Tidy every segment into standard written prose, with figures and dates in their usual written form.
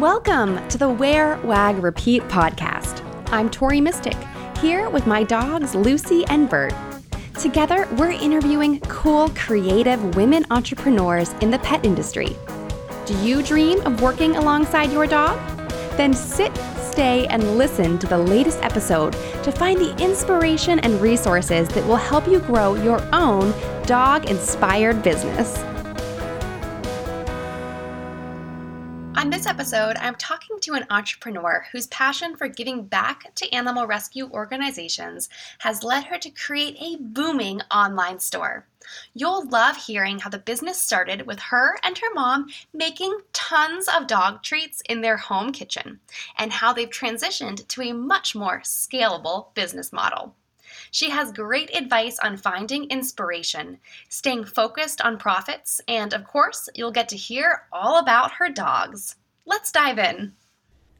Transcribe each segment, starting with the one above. Welcome to the Wear Wag Repeat podcast. I'm Tori Mystic, here with my dogs Lucy and Bert. Together, we're interviewing cool, creative women entrepreneurs in the pet industry. Do you dream of working alongside your dog? Then sit, stay, and listen to the latest episode to find the inspiration and resources that will help you grow your own dog-inspired business. On this episode, I'm talking to an entrepreneur whose passion for giving back to animal rescue organizations has led her to create a booming online store. You'll love hearing how the business started with her and her mom making tons of dog treats in their home kitchen, and how they've transitioned to a much more scalable business model. She has great advice on finding inspiration, staying focused on profits, and of course, you'll get to hear all about her dogs. Let's dive in.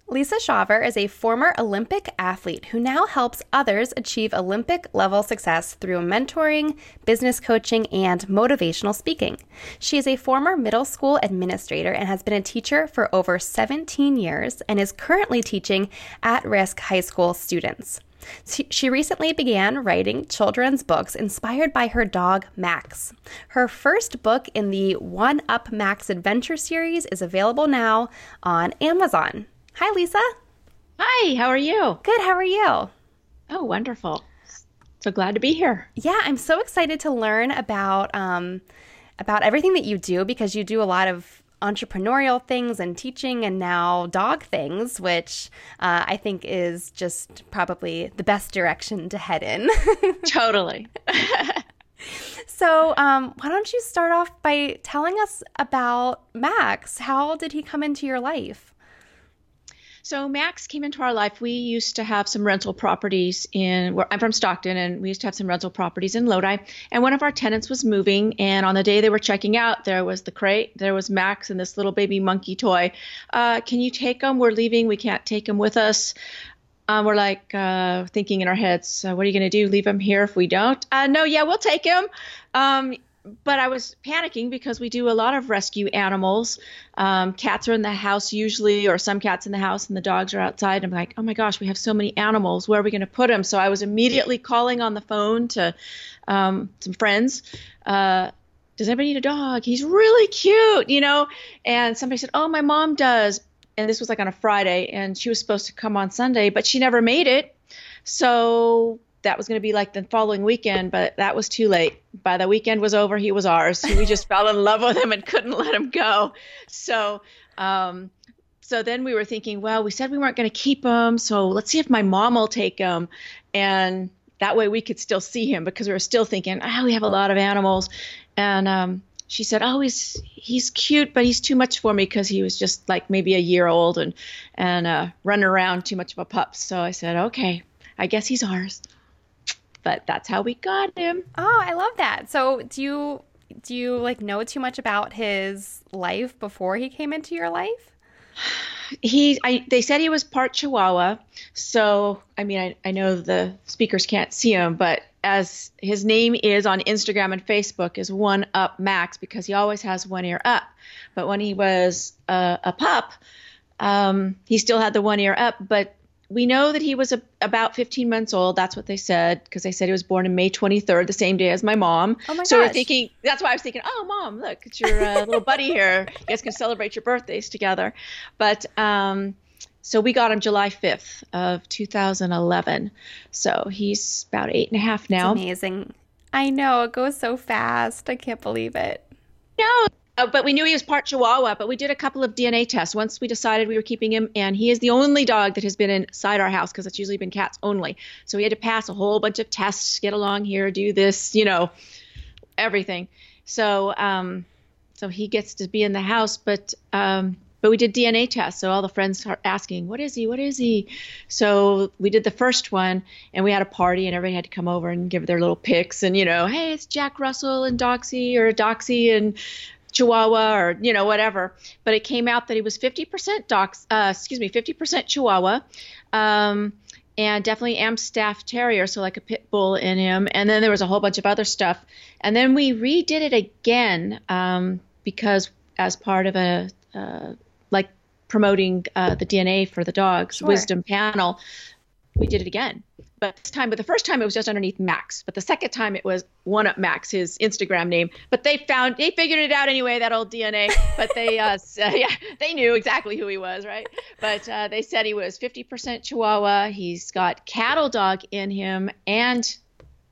Lisa Schafer is a former Olympic athlete who now helps others achieve Olympic-level success through mentoring, business coaching, and motivational speaking. She is a former middle school administrator and has been a teacher for over 17 years and is currently teaching at-risk high school students. She recently began writing children's books inspired by her dog, Max. Her first book in the One Up Max adventure series is available now on Amazon. Hi, Lisa. Hi, how are you? Good, how are you? Oh, wonderful. So glad to be here. Yeah, I'm so excited to learn about everything that you do, because you do a lot of entrepreneurial things and teaching and now dog things, which I think is just probably the best direction to head in. Totally. So why don't you start off by telling us about Max? How did he come into your life? So Max came into our life. We used to have some rental properties I'm from Stockton, and we used to have some rental properties in Lodi. And one of our tenants was moving, and on the day they were checking out, there was the crate, there was Max and this little baby monkey toy. Can you take him? We're leaving. We can't take him with us. We're like thinking in our heads, what are you going to do? Leave him here if we don't? No, yeah, we'll take him. But I was panicking because we do a lot of rescue animals. Cats are in the house usually, or some cats in the house, and the dogs are outside. I'm like, oh my gosh, we have so many animals. Where are we going to put them? So I was immediately calling on the phone to some friends. Does anybody need a dog? He's really cute, you know? And somebody said, oh, my mom does. And this was like on a Friday, and she was supposed to come on Sunday, but she never made it. So that was going to be like the following weekend, but that was too late. By the weekend was over, he was ours. We just fell in love with him and couldn't let him go. So, so then we were thinking, well, we said we weren't going to keep him, so let's see if my mom will take him. And that way we could still see him, because we were still thinking, oh, we have a lot of animals. And she said, oh, he's cute, but he's too much for me, because he was just like maybe a year old and running around, too much of a pup. So I said, okay, I guess he's ours. But that's how we got him. Oh, I love that. So do you like know too much about his life before he came into your life? They said he was part Chihuahua. So, I mean, I know the speakers can't see him, but as his name is on Instagram and Facebook is One Up Max, because he always has one ear up. But when he was a pup, he still had the one ear up, but we know that he was about 15 months old. That's what they said, because they said he was born on May 23rd, the same day as my mom. Oh my gosh. So we're thinking, that's why I was thinking, oh, Mom, look, it's your little buddy here. You guys can celebrate your birthdays together. But so we got him July 5th of 2011. So he's about 8.5 now. It's amazing. I know. It goes so fast. I can't believe it. No. But we knew he was part Chihuahua, but we did a couple of DNA tests once we decided we were keeping him, and he is the only dog that has been inside our house, because it's usually been cats only. So we had to pass a whole bunch of tests, get along here, do this, you know, everything. So so he gets to be in the house, but we did DNA tests. So all the friends are asking, what is he? What is he? So we did the first one, and we had a party, and everybody had to come over and give their little pics, and, you know, hey, it's Jack Russell and Doxy, or Doxy and Chihuahua, or, you know, whatever. But it came out that he was 50% Chihuahua, and definitely Amstaff Terrier, so like a pit bull in him. And then there was a whole bunch of other stuff. And then we redid it again because as part of a like promoting the DNA for the dogs, sure. Wisdom Panel, we did it again. But this time, but the first time it was just underneath Max. But the second time it was One Up Max, his Instagram name. But they figured it out anyway, that old DNA. But they, yeah, they knew exactly who he was, right? But they said he was 50% Chihuahua. He's got cattle dog in him and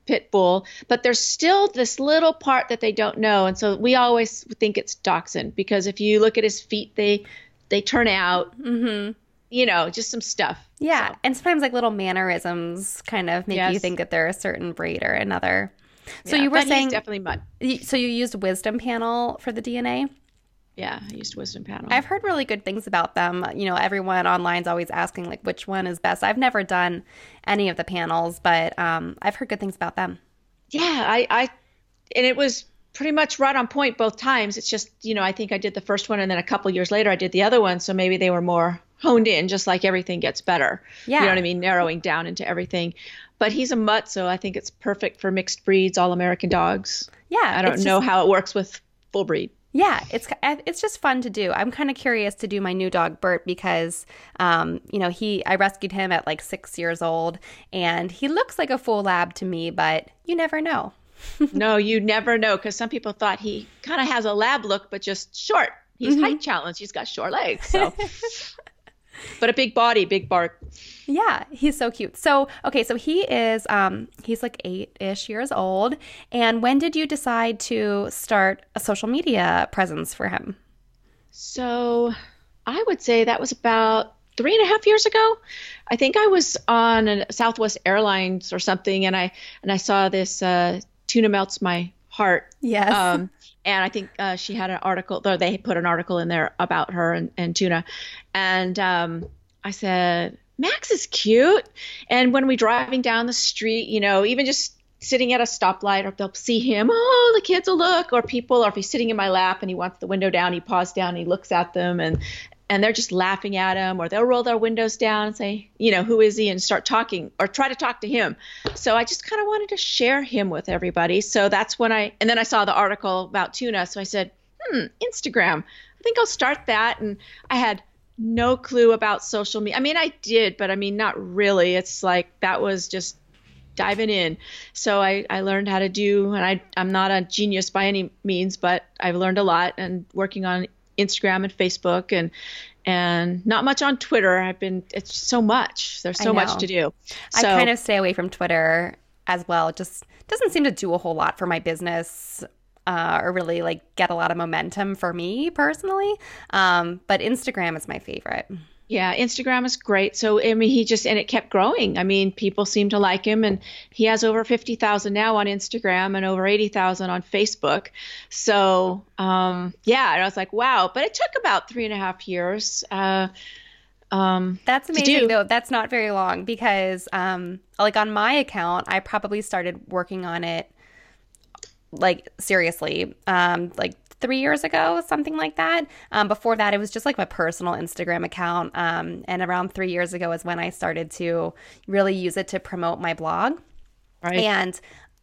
pit bull. But there's still this little part that they don't know. And so we always think it's dachshund because if you look at his feet, they turn out. Mm-hmm. You know, just some stuff. Yeah, so. And sometimes like little mannerisms kind of make yes. you think that they're a certain breed or another. So yeah, you were saying definitely mud. So you used Wisdom Panel for the DNA? Yeah, I used Wisdom Panel. I've heard really good things about them. You know, everyone online's always asking like which one is best. I've never done any of the panels, but I've heard good things about them. Yeah, I and it was pretty much right on point both times. It's just, you know, I think I did the first one and then a couple years later I did the other one, so maybe they were more honed in, just like everything gets better. Yeah. You know what I mean? Narrowing down into everything. But he's a mutt, so I think it's perfect for mixed breeds, all American dogs. Yeah. I don't know how it works with full breed. Yeah, it's just fun to do. I'm kind of curious to do my new dog, Bert, because, you know, I rescued him at like 6 years old, and he looks like a full lab to me, but you never know. No, you never know, because some people thought he kind of has a lab look, but just short. He's mm-hmm. height challenged. He's got short legs, so... But a big body, big bark. Yeah, he's so cute. So, okay, so he is, he's like 8-ish years old. And when did you decide to start a social media presence for him? So I would say that was about 3.5 years ago. I think I was on a Southwest Airlines or something, and I saw this Tuna Melts My Heart. Yes. And I think she had an article, though they put an article in there about her and Tuna. And I said, Max is cute. And when we're driving down the street, you know, even just sitting at a stoplight, or they'll see him, oh, the kids will look, or people, or if he's sitting in my lap and he wants the window down, he paws down, he looks at them, and they're just laughing at him, or they'll roll their windows down and say, you know, who is he, and start talking or try to talk to him. So I just kind of wanted to share him with everybody. So that's when and then I saw the article about Tuna. So I said, Instagram, I think I'll start that. And I had no clue about social media. I mean, I did, but I mean, not really. It's like that was just diving in. So I learned how to do, and I'm not a genius by any means, but I've learned a lot, and working on Instagram and Facebook and not much on Twitter. It's so much. There's so much to do. So, I kind of stay away from Twitter as well. It just doesn't seem to do a whole lot for my business or really like get a lot of momentum for me personally. But Instagram is my favorite. Yeah, Instagram is great. So, I mean, and it kept growing. I mean, people seem to like him, and he has over 50,000 now on Instagram and over 80,000 on Facebook. So, yeah, and I was like, wow. But it took about 3.5 years. That's amazing, though. That's not very long, because like on my account, I probably started working on it like seriously, like 3 years ago, something like that. Before that, it was just like my personal Instagram account. And around 3 years ago is when I started to really use it to promote my blog. Right. And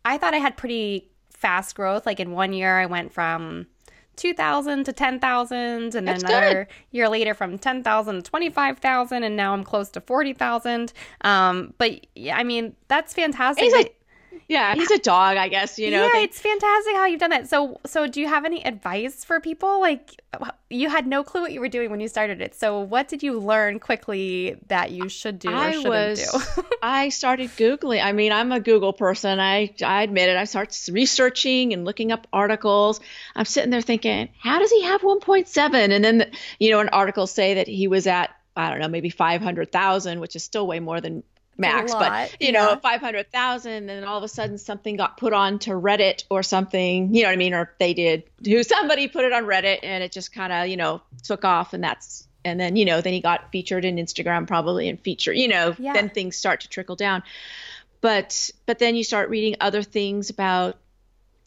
I thought I had pretty fast growth. Like in 1 year, I went from 2,000 to 10,000, and then another year later from 10,000 to 25,000, and now I'm close to 40,000. But yeah, I mean, that's fantastic. Yeah, he's a dog, I guess, you know. Yeah, it's fantastic how you've done that. So do you have any advice for people? Like, you had no clue what you were doing when you started it. So what did you learn quickly that you should do or shouldn't do? I started Googling. I mean, I'm a Google person. I admit it. I start researching and looking up articles. I'm sitting there thinking, how does he have 1.7? And then, you know, an article say that he was at, I don't know, maybe 500,000, which is still way more than Max, but you know, 500,000, and then all of a sudden something got put on to Reddit or something, you know what I mean? Or they did, somebody put it on Reddit, and it just kind of, you know, took off, and then, you know, then he got featured in Instagram probably, and featured, you know, then things start to trickle down. But then you start reading other things about,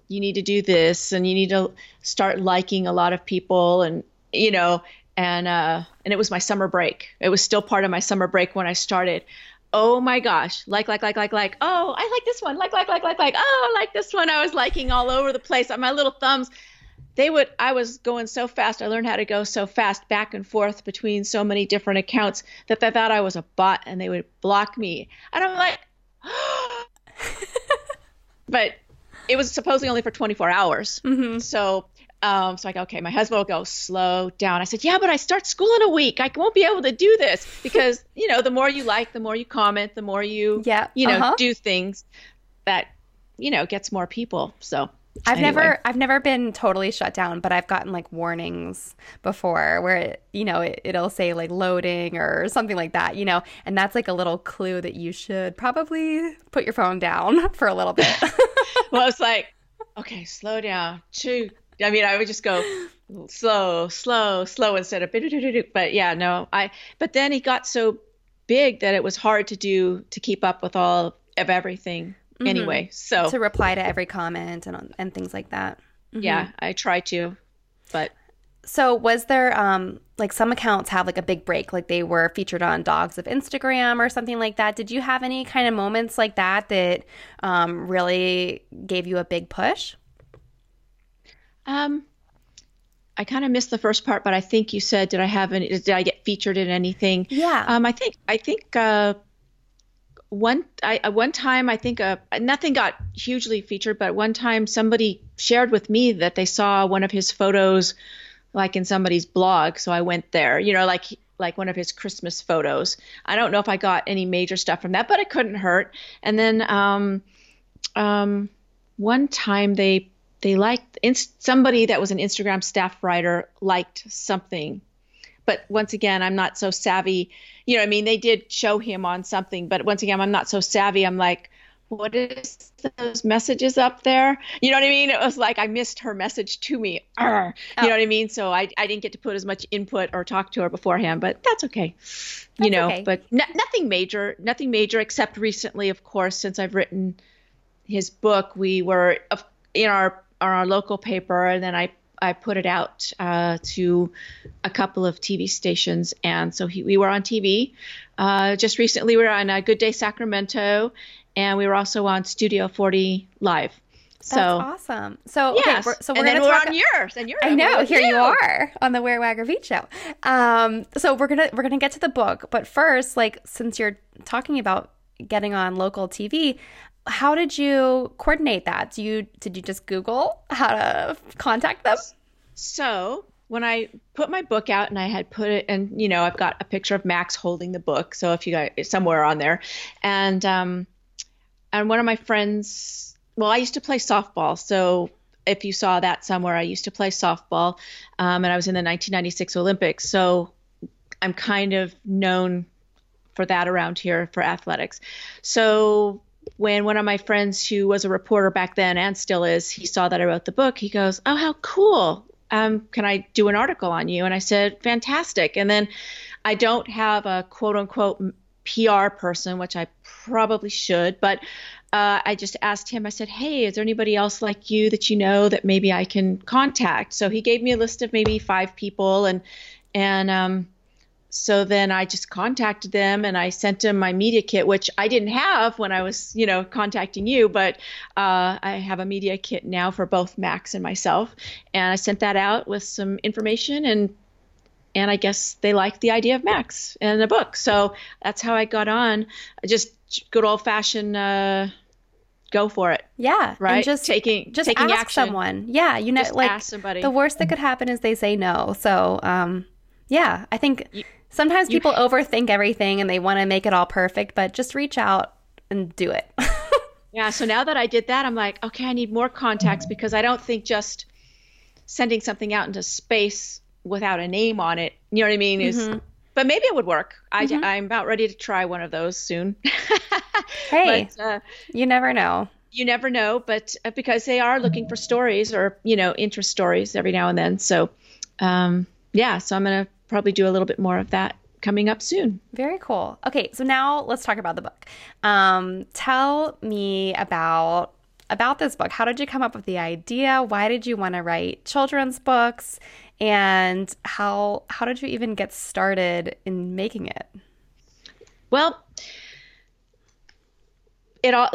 you need to do this, and you need to start liking a lot of people, and, you know, and it was my summer break. It was still part of my summer break when I started. Oh my gosh, like, oh, I like this one, like, oh, I like this one. I was liking all over the place on my little thumbs. I was going so fast. I learned how to go so fast back and forth between so many different accounts that they thought I was a bot and they would block me. And I'm like, oh. But it was supposedly only for 24 hours. Mm-hmm. So I go, okay, my husband will go, slow down. I said, yeah, but I start school in a week. I won't be able to do this because, the more you like, the more you comment, the more you, do things that, gets more people. So I've never been totally shut down, but I've gotten like warnings before where, it'll say like loading or something like that, and that's like a little clue that you should probably put your phone down for a little bit. Well, it's like, okay, slow down. I would just go slow instead of – but yeah, no. But then he got so big that it was hard to keep up with all of everything anyway. Mm-hmm. So to reply to every comment and things like that. Mm-hmm. Yeah, I try to, but – So was there like some accounts have like a big break, like they were featured on Dogs of Instagram or something like that. Did you have any kind of moments like that really gave you a big push? I kind of missed the first part, but I think you said, did I get featured in anything? Yeah. I think one time, I think nothing got hugely featured, but one time somebody shared with me that they saw one of his photos, like in somebody's blog. So I went there, like one of his Christmas photos. I don't know if I got any major stuff from that, but it couldn't hurt. And then, one time they liked somebody that was an Instagram staff writer liked something, but once again, I'm not so savvy. They did show him on something, but once again, I'm not so savvy. I'm like, what is those messages up there? You know what I mean? It was like, I missed her message to me. Oh. You know what I mean? So I didn't get to put as much input or talk to her beforehand, but that's okay. But nothing major except recently, of course, since I've written his book, we were in our local paper, and then I put it out to a couple of TV stations. And so we were on TV. Just recently, we were on Good Day Sacramento, and we were also on Studio 40 Live. That's awesome. So yes. Okay, so we're going to talk on yours, and yours. I know. Here you are on the Wear Wag Repeat show. So we're gonna get to the book, but first, like since you're talking about getting on local TV. How did you coordinate that? Did you just Google how to contact them? So when I put my book out and I had put it and, I've got a picture of Max holding the book. So if you got it somewhere on there and one of my friends, well, I used to play softball. So if you saw that somewhere, I used to play softball and I was in the 1996 Olympics. So I'm kind of known for that around here for athletics. So when one of my friends who was a reporter back then and still is, he saw that I wrote the book, he goes, oh, how cool. Can I do an article on you? And I said, fantastic. And then I don't have a quote unquote PR person, which I probably should, but I just asked him, I said, hey, is there anybody else like you that you know that maybe I can contact? So he gave me a list of maybe 5 people and so then I just contacted them and I sent them my media kit, which I didn't have when I was, contacting you, but I have a media kit now for both Max and myself. And I sent that out with some information and I guess they liked the idea of Max and the book. So that's how I got on. Just good old fashioned, go for it. Yeah. Right. And just taking ask action. Someone. Yeah. Just like ask somebody. The worst that could happen is they say no. So, yeah, I think sometimes people overthink everything and they want to make it all perfect, but just reach out and do it. Yeah, so now that I did that, I'm like, okay, I need more contacts because I don't think just sending something out into space without a name on it, you know what I mean, mm-hmm. is, but maybe it would work. I'm about ready to try one of those soon. Hey, but, you never know. You never know, but because they are looking for stories or, interest stories every now and then. So, yeah, so I'm going to probably do a little bit more of that coming up soon. Very cool. Okay, so now let's talk about the book. Tell me about this book. How did you come up with the idea? Why did you want to write children's books? And how did you even get started in making it? Well, it all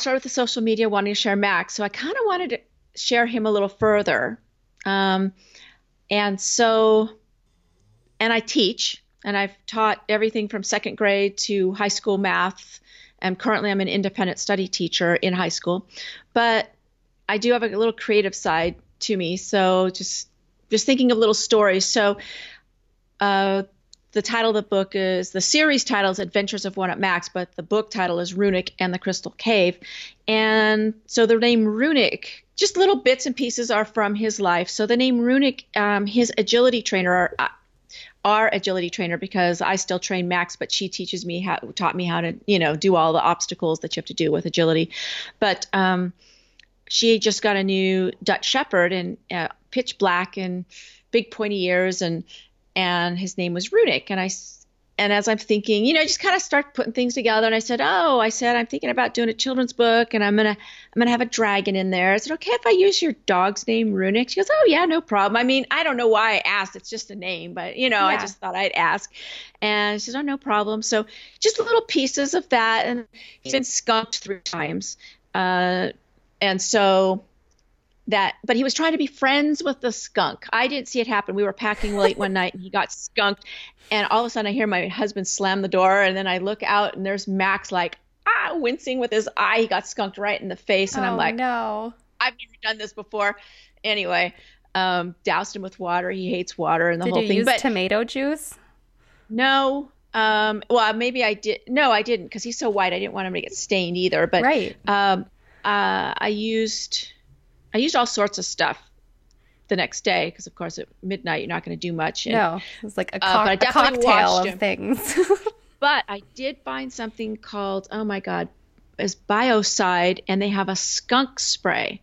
started with the social media wanting to share Max. So I kind of wanted to share him a little further And I teach, and I've taught everything from second grade to high school math. And currently I'm an independent study teacher in high school, but I do have a little creative side to me. So just thinking of little stories. So, the title of the book is, the series title is Adventures of One Up Max, but the book title is Runic and the Crystal Cave. And so the name Runic, just little bits and pieces are from his life. So the name Runic, his agility trainer, our agility trainer, because I still train Max, but she teaches me taught me how to, do all the obstacles that you have to do with agility. But she just got a new Dutch Shepherd, and pitch black and big pointy ears, and his name was Runic. And as I'm thinking, just kind of start putting things together. And I said, I'm thinking about doing a children's book, and I'm gonna have a dragon in there. I said, okay, if I use your dog's name, Runic? She goes, oh yeah, no problem. I mean, I don't know why I asked. It's just a name, but I just thought I'd ask. And she said, oh, no problem. So just little pieces of that. And he's been skunked 3 times. And so but he was trying to be friends with the skunk. I didn't see it happen. We were packing late one night, and he got skunked. And all of a sudden I hear my husband slam the door, and then I look out, and there's Max wincing with his eye. He got skunked right in the face. And I'm like, no, I've never done this before. Anyway, doused him with water. He hates water and the whole thing. Did you use tomato juice? No. Well, maybe I did. No, I didn't, because he's so white. I didn't want him to get stained either. But right. I used all sorts of stuff the next day, because, of course, at midnight, you're not going to do much. And, no, it was like a cocktail of things. But I did find something called, is BioSide, and they have a skunk spray.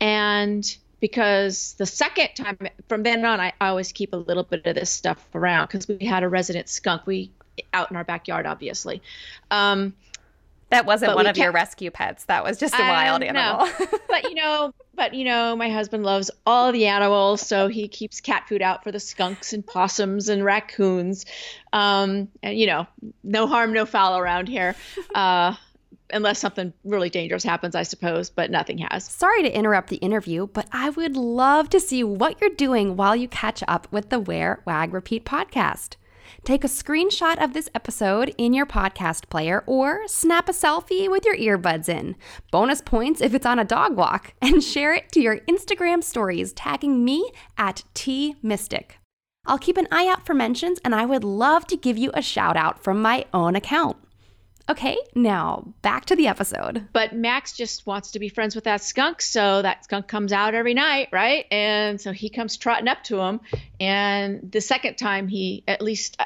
And because the second time, from then on, I always keep a little bit of this stuff around, because we had a resident skunk out in our backyard, obviously. That wasn't one of your rescue pets. That was just a wild animal. But my husband loves all the animals, so he keeps cat food out for the skunks and possums and raccoons. And no harm, no foul around here, unless something really dangerous happens, I suppose, but nothing has. Sorry to interrupt the interview, but I would love to see what you're doing while you catch up with the Wear, Wag, Repeat podcast. Take a screenshot of this episode in your podcast player, or snap a selfie with your earbuds in. Bonus points if it's on a dog walk. And share it to your Instagram stories, tagging me at @TMystic. I'll keep an eye out for mentions, and I would love to give you a shout out from my own account. Okay, now back to the episode. But Max just wants to be friends with that skunk, so that skunk comes out every night, right? And so he comes trotting up to him, and the second time he at least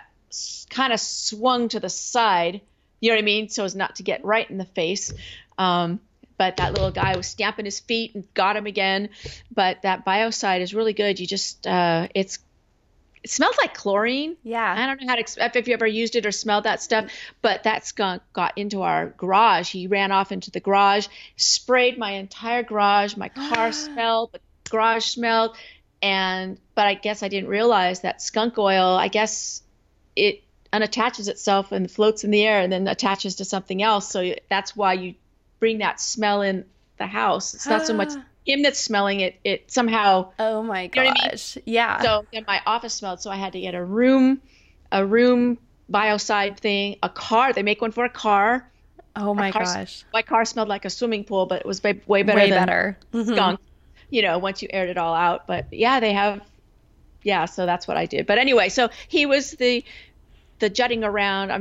kind of swung to the side, you know what I mean? So as not to get right in the face. But that little guy was stamping his feet and got him again. But that BioSide is really good. You just, it smells like chlorine. Yeah. I don't know if you ever used it or smelled that stuff, but that skunk got into our garage. He ran off into the garage, sprayed my entire garage. My car smelled, the garage smelled. But I guess I didn't realize that skunk oil, it unattaches itself and floats in the air and then attaches to something else. So that's why you bring that smell in the house. It's not so much him that's smelling it, it somehow. Oh my gosh. You know what I mean? Yeah. So then my office smelled, so I had to get a room BioSide thing, a car. They make one for a car. Oh my gosh. My car smelled like a swimming pool, but it was way better than skunk, once you aired it all out. But yeah, so that's what I did. But anyway, so he was the jutting around.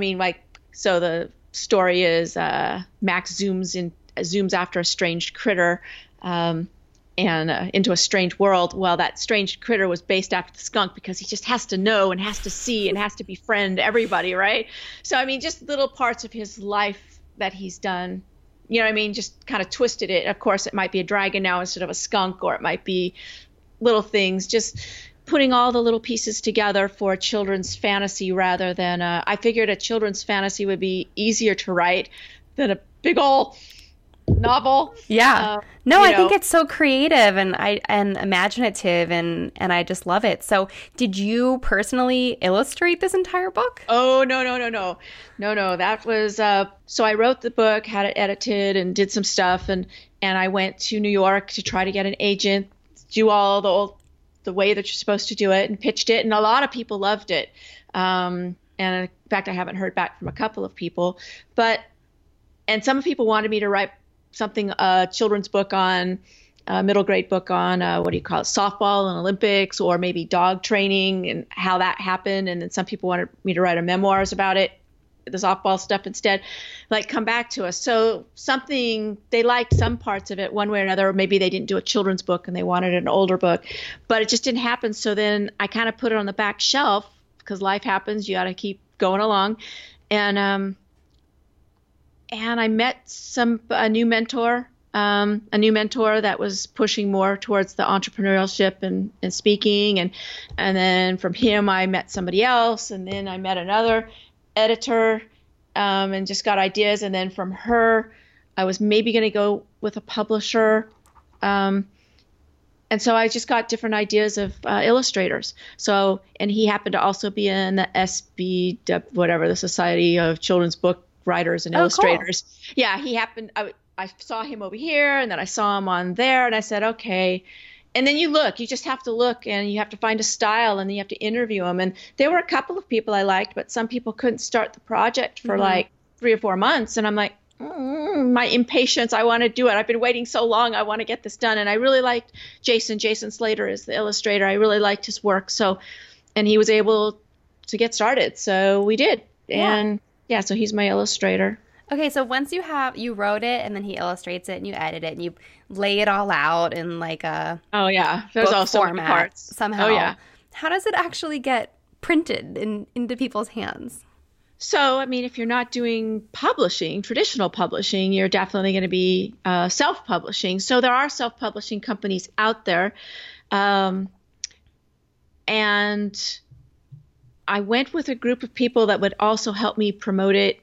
So the story is Max zooms after a strange critter. And into a strange world. Well, that strange critter was based after the skunk, because he just has to know and has to see and has to befriend everybody, right? So, just little parts of his life that he's done, just kind of twisted it. Of course, it might be a dragon now instead of a skunk, or it might be little things, just putting all the little pieces together for a children's fantasy, rather than I figured a children's fantasy would be easier to write than a big old novel. Yeah. I think it's so creative and imaginative, and I just love it. So did you personally illustrate this entire book? Oh, no. That was, so I wrote the book, had it edited, and did some stuff. And I went to New York to try to get an agent, do all the old the way that you're supposed to do it, and pitched it, and a lot of people loved it. And in fact, I haven't heard back from a couple of people, and some people wanted me to write something, a children's book on, a middle grade book on, softball and Olympics, or maybe dog training and how that happened. And then some people wanted me to write a memoirs about it, the softball stuff instead, like come back to us. So something, they liked some parts of it one way or another, or maybe they didn't do a children's book and they wanted an older book, but it just didn't happen. So then I kind of put it on the back shelf because life happens. You got to keep going along. And I met a new mentor that was pushing more towards the entrepreneurship and speaking. And then from him, I met somebody else, and then I met another editor, and just got ideas. And then from her, I was maybe going to go with a publisher. And so I just got different ideas of illustrators. So, and he happened to also be in the SB, whatever, the Society of Children's Book Writers and Illustrators. Cool. Yeah, he happened. I saw him over here, and then I saw him on there, and I said, okay. And then you just have to look, and you have to find a style, and then you have to interview them. And there were a couple of people I liked, but some people couldn't start the project for like 3 or 4 months. And I'm like, my impatience, I want to do it. I've been waiting so long. I want to get this done. And I really liked Jason. Jason Slater is the illustrator. I really liked his work. So, and he was able to get started. So we did. Yeah. And yeah, so he's my illustrator. Okay, so once you wrote it, and then he illustrates it, and you edit it, and you lay it all out in like a there's also format parts somehow. Oh yeah, how does it actually get printed into people's hands? So I mean, if you're not doing publishing, traditional publishing, you're definitely going to be self-publishing. So there are self-publishing companies out there, and I went with a group of people that would also help me promote it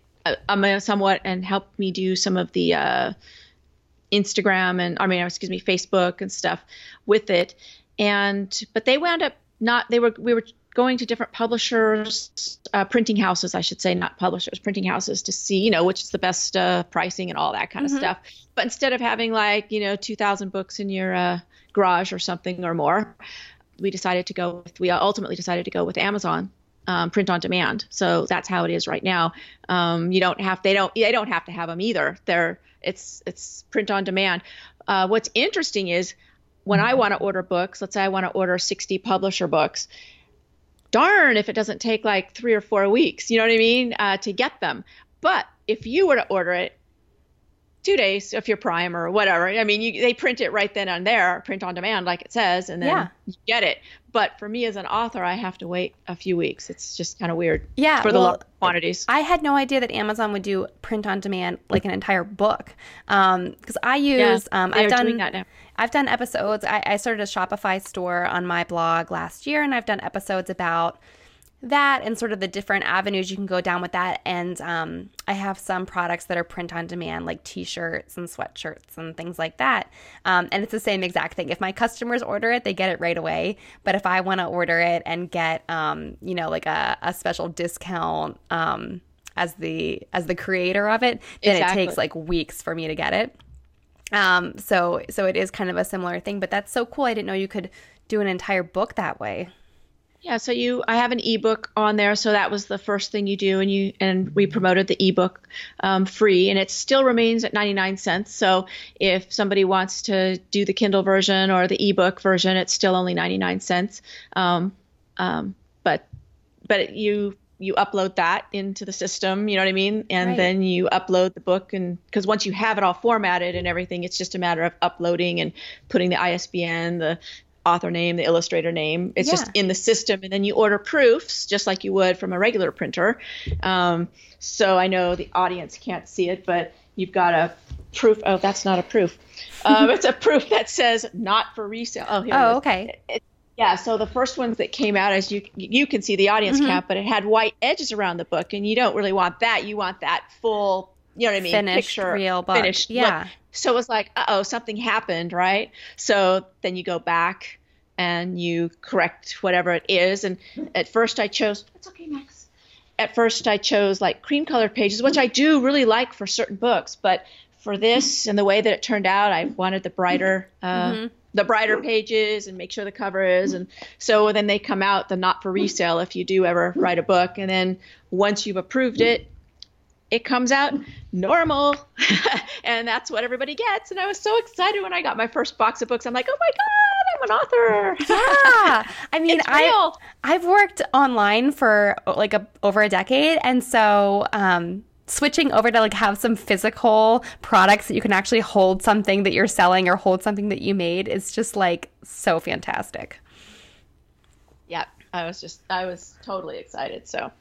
somewhat, and helped me do some of the Instagram and Facebook and stuff with it. But they wound up we were going to different publishers, printing houses, I should say, not publishers, printing houses, to see, which is the best pricing and all that kind of stuff. But instead of having 2,000 books in your garage or something or more, we ultimately decided to go with Amazon. Print on demand. So that's how it is right now. They don't have to have them either. It's print on demand. What's interesting is when I want to order books, let's say I want to order 60 publisher books, darn if it doesn't take 3 or 4 weeks, to get them. But if you were to order it 2 days, if you're Prime or whatever, they print it right then and there, print on demand, like it says, and then you get it. But for me as an author, I have to wait a few weeks. It's just kind of weird for the large quantities. I had no idea that Amazon would do print on demand, like an entire book. Because I use, I've done doing that now. I've done episodes. I started a Shopify store on my blog last year, and I've done episodes about that and sort of the different avenues you can go down with that. And I have some products that are print on demand, like t-shirts and sweatshirts and things like that. And it's the same exact thing. If my customers order it, they get it right away. But if I want to order it and get, a special discount as the creator of it, then It takes weeks for me to get it. So it is kind of a similar thing. But that's so cool. I didn't know you could do an entire book that way. Yeah, so I have an ebook on there, so that was the first thing you do, and we promoted the ebook free, and it still remains at 99 cents. So if somebody wants to do the Kindle version or the ebook version, it's still only 99 cents. But you upload that into the system, and right. Then you upload the book, and because once you have it all formatted and everything, it's just a matter of uploading and putting the ISBN, the author name, the illustrator name. It's just in the system. And then you order proofs just like you would from a regular printer. So I know the audience can't see it, but you've got a proof. Oh, that's not a proof. It's a proof that says not for resale. Oh, here it is. Okay. So the first ones that came out, as you can see, the audience can't, but it had white edges around the book, and you don't really want that. You want that full, finished picture, real book. Finished look. So it was like, uh-oh, something happened, right? So then you go back and you correct whatever it is. And at first I chose – it's okay, Max. At first I chose cream-colored pages, which I do really like for certain books. But for this and the way that it turned out, I wanted the brighter the brighter pages and make sure the cover is. And so then they come out, the not for resale, if you do ever write a book. And then once you've approved it, it comes out normal. And that's what everybody gets. And I was so excited when I got my first box of books. I'm like, oh my God, I'm an author. Yeah. I mean, I've worked online for like over a decade. And so, switching over to like have some physical products that you can actually hold something that you're selling or hold something that you made is just like so fantastic. Yeah, I was totally excited. So,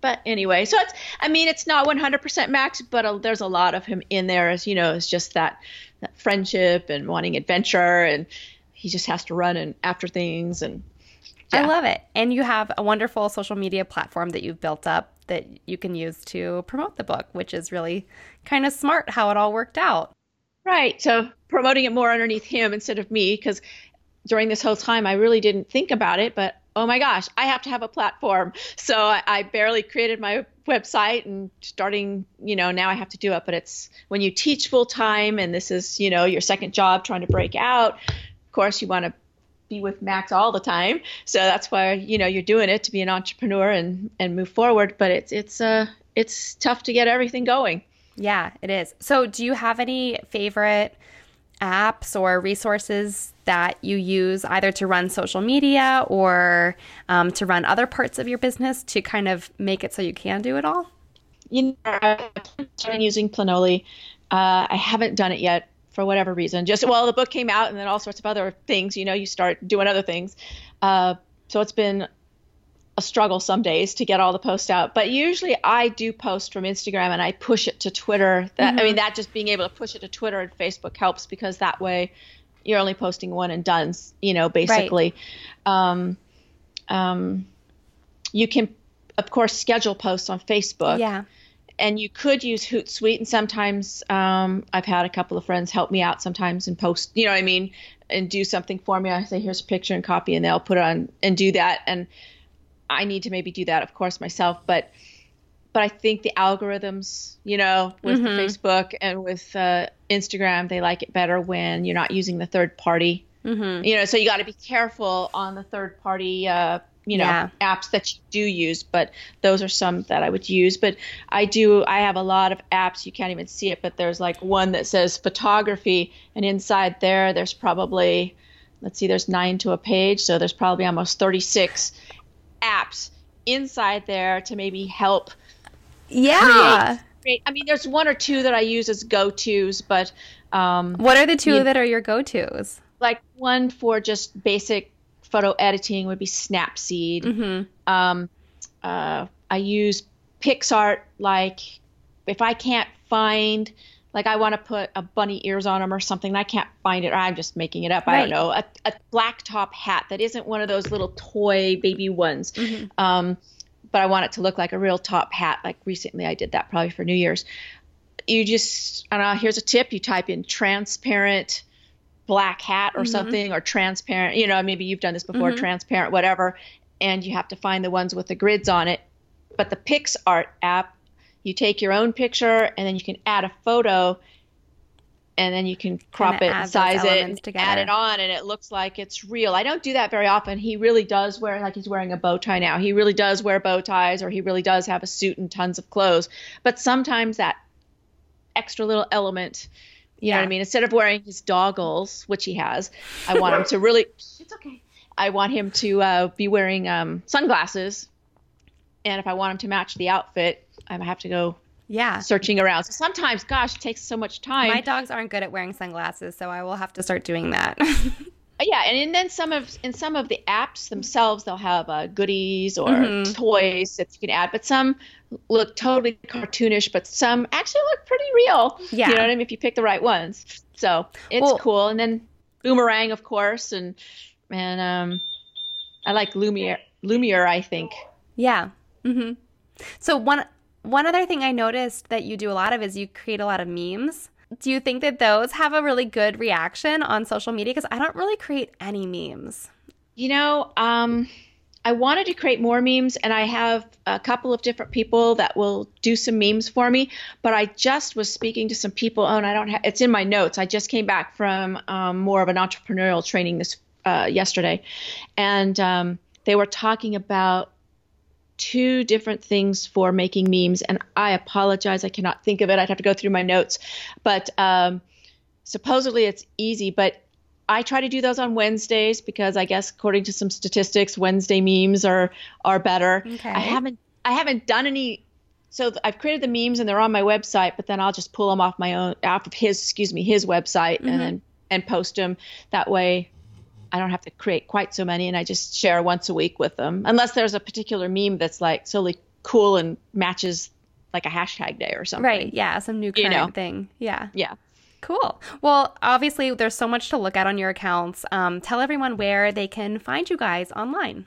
but anyway, so it's, I mean, it's not 100% Max, but there's a lot of him in there, as you know, it's just that friendship and wanting adventure, and he just has to run and after things. And yeah. I love it. And you have a wonderful social media platform that you've built up that you can use to promote the book, which is really kind of smart how it all worked out. Right. So promoting it more underneath him instead of me, because during this whole time, I really didn't think about it, but oh my gosh, I have to have a platform. So I barely created my website, and starting, you know, now I have to do it. But it's when you teach full time and this is, you know, your second job trying to break out, of course, you want to be with Max all the time. So that's why, you know, you're doing it to be an entrepreneur and move forward. But it's tough to get everything going. Yeah, it is. So do you have any favorite apps or resources that you use either to run social media or to run other parts of your business to kind of make it so you can do it all? You know, I started using Planoly. I haven't done it yet, for whatever reason, just, well, the book came out and then all sorts of other things, you know, you start doing other things. So it's been a struggle some days to get all the posts out, but usually I do post from Instagram and I push it to Twitter. That, I mean, that just being able to push it to Twitter and Facebook helps, because that way you're only posting one and done, you know, basically. Right. You can of course schedule posts on Facebook. Yeah. And you could use Hootsuite, and sometimes I've had a couple of friends help me out sometimes and post, you know what I mean, and do something for me. I say, here's a picture and copy, and they'll put it on and do that. And I need to maybe do that, of course, myself. But I think the algorithms, you know, with Facebook and with Instagram, they like it better when you're not using the third party. Mm-hmm. You know, so you got to be careful on the third party apps that you do use, but those are some that I would use. But I have a lot of apps. You can't even see it, but there's like one that says photography, and inside there's probably, let's see, there's 9 to a page. So there's probably almost 36 apps inside there to maybe help. Yeah. Create. I mean, there's one or two that I use as go-tos, but. What are the two that are your go-tos? Like one for just basic photo editing would be Snapseed. Mm-hmm. I use PicsArt. Like if I can't find, like I want to put a bunny ears on them or something, and I can't find it, or I'm just making it up. Right. I don't know. A black top hat that isn't one of those little toy baby ones. Mm-hmm. But I want it to look like a real top hat. Like recently I did that probably for New Year's. You just, I don't know, here's a tip. You type in transparent black hat or something, or transparent, you know, maybe you've done this before, transparent, whatever. And you have to find the ones with the grids on it. But the PicsArt app, you take your own picture and then you can add a photo, and then you can crop it and size it and add it on, and it looks like it's real. I don't do that very often. He really does wear, like he's wearing a bow tie now. He really does wear bow ties, or he really does have a suit and tons of clothes. But sometimes that extra little element, you know what I mean? Instead of wearing his doggles, which he has, I want him to really, it's okay. I want him to be wearing sunglasses. And if I want him to match the outfit, I have to go searching around. So sometimes, gosh, it takes so much time. My dogs aren't good at wearing sunglasses, so I will have to start doing that. Yeah. And then in some of the apps themselves, they'll have goodies or toys that you can add. But some look totally cartoonish, but some actually look pretty real. Yeah. You know what I mean? If you pick the right ones. So it's cool. And then Boomerang, of course. And I like Lumière, I think. Yeah. Mm-hmm. So one other thing I noticed that you do a lot of is you create a lot of memes. Do you think that those have a really good reaction on social media? Because I don't really create any memes. You know, I wanted to create more memes, and I have a couple of different people that will do some memes for me, but I just was speaking to some people, and I don't have, it's in my notes. I just came back from more of an entrepreneurial training this yesterday, and they were talking about two different things for making memes, and I apologize, I cannot think of it. I'd have to go through my notes, but supposedly it's easy, but I try to do those on Wednesdays because I guess according to some statistics, Wednesday memes are better. Okay. I haven't done any, so I've created the memes and they're on my website, but then I'll just pull them off my own, off of his website, mm-hmm. and post them. That way I don't have to create quite so many, and I just share once a week with them, unless there's a particular meme that's like totally cool and matches like a hashtag day or something. Right. Yeah. Some new current thing. Yeah. Yeah. Cool. Well, obviously, there's so much to look at on your accounts. Tell everyone where they can find you guys online.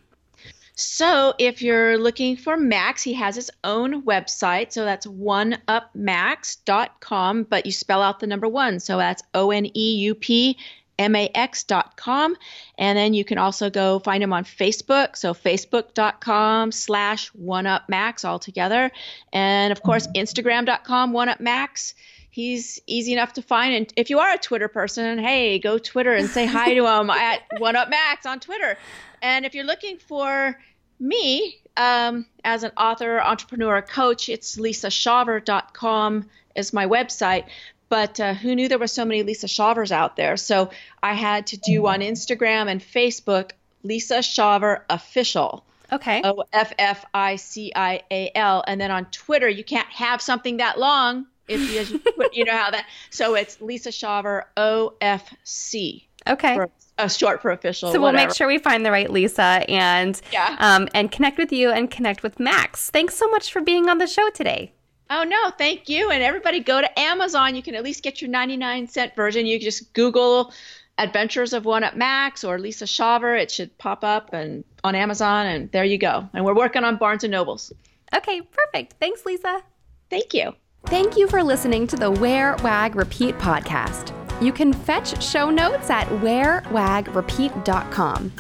So if you're looking for Max, he has his own website. So that's oneupmax.com, but you spell out the number one. So that's oneupmax.com. And then you can also go find him on Facebook. So facebook.com/oneupmax all together. And, of course, instagram.com/oneupmax. He's easy enough to find. And if you are a Twitter person, hey, go Twitter and say hi to him at One Up Max on Twitter. And if you're looking for me as an author, entrepreneur, coach, it's lisaschaver.com is my website. But who knew there were so many Lisa Schavers out there? So I had to do on Instagram and Facebook, Lisa Schafer Official. Okay. OFFICIAL. And then on Twitter, you can't have something that long. If you put, you know how that, so it's Lisa Schafer OFC. Okay. For a short for official. So we'll whatever. Make sure we find the right Lisa and connect with you and connect with Max. Thanks so much for being on the show today. Oh no, thank you. And everybody go to Amazon. You can at least get your 99-cent version. You can just Google Adventures of One Up Max or Lisa Schafer. It should pop up and on Amazon, and there you go. And we're working on Barnes and Nobles. Okay, perfect. Thanks, Lisa. Thank you. Thank you for listening to the Wear, Wag, Repeat podcast. You can fetch show notes at wearwagrepeat.com.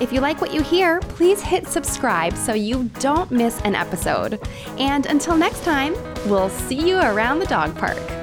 If you like what you hear, please hit subscribe so you don't miss an episode. And until next time, we'll see you around the dog park.